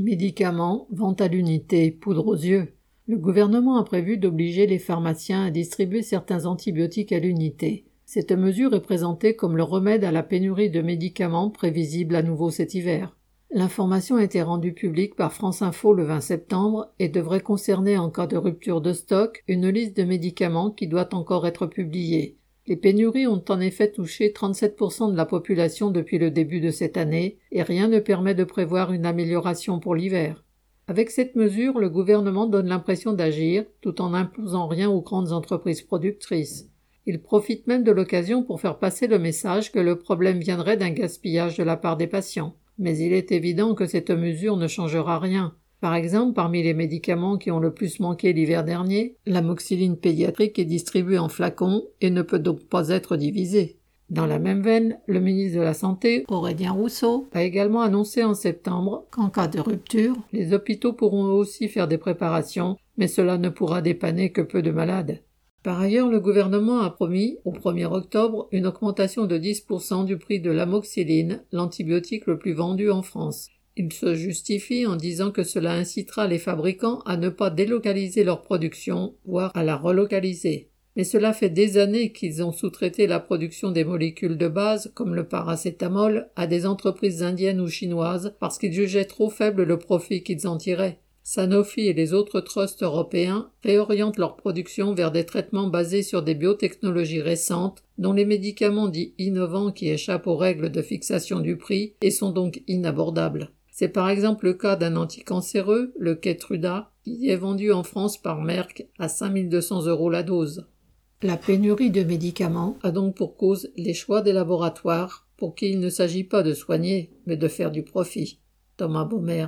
Médicaments, vente à l'unité, poudre aux yeux. Le gouvernement a prévu d'obliger les pharmaciens à distribuer certains antibiotiques à l'unité. Cette mesure est présentée comme le remède à la pénurie de médicaments prévisible à nouveau cet hiver. L'information a été rendue publique par France Info le 20 septembre et devrait concerner en cas de rupture de stock une liste de médicaments qui doit encore être publiée. Les pénuries ont en effet touché 37% de la population depuis le début de cette année et rien ne permet de prévoir une amélioration pour l'hiver. Avec cette mesure, le gouvernement donne l'impression d'agir tout en n'imposant rien aux grandes entreprises productrices. Il profite même de l'occasion pour faire passer le message que le problème viendrait d'un gaspillage de la part des patients. Mais il est évident que cette mesure ne changera rien. Par exemple, parmi les médicaments qui ont le plus manqué l'hiver dernier, l'amoxicilline pédiatrique est distribuée en flacons et ne peut donc pas être divisée. Dans la même veine, le ministre de la Santé, Aurélien Rousseau, a également annoncé en septembre qu'en cas de rupture, les hôpitaux pourront aussi faire des préparations, mais cela ne pourra dépanner que peu de malades. Par ailleurs, le gouvernement a promis, au 1er octobre, une augmentation de 10% du prix de l'amoxicilline, l'antibiotique le plus vendu en France. Il se justifie en disant que cela incitera les fabricants à ne pas délocaliser leur production, voire à la relocaliser. Mais cela fait des années qu'ils ont sous-traité la production des molécules de base, comme le paracétamol, à des entreprises indiennes ou chinoises parce qu'ils jugeaient trop faible le profit qu'ils en tiraient. Sanofi et les autres trusts européens réorientent leur production vers des traitements basés sur des biotechnologies récentes, dont les médicaments dits innovants qui échappent aux règles de fixation du prix et sont donc inabordables. C'est par exemple le cas d'un anticancéreux, le Keytruda, qui est vendu en France par Merck à 5 200 € la dose. La pénurie de médicaments a donc pour cause les choix des laboratoires, pour qui il ne s'agit pas de soigner, mais de faire du profit. Thomas Baumert.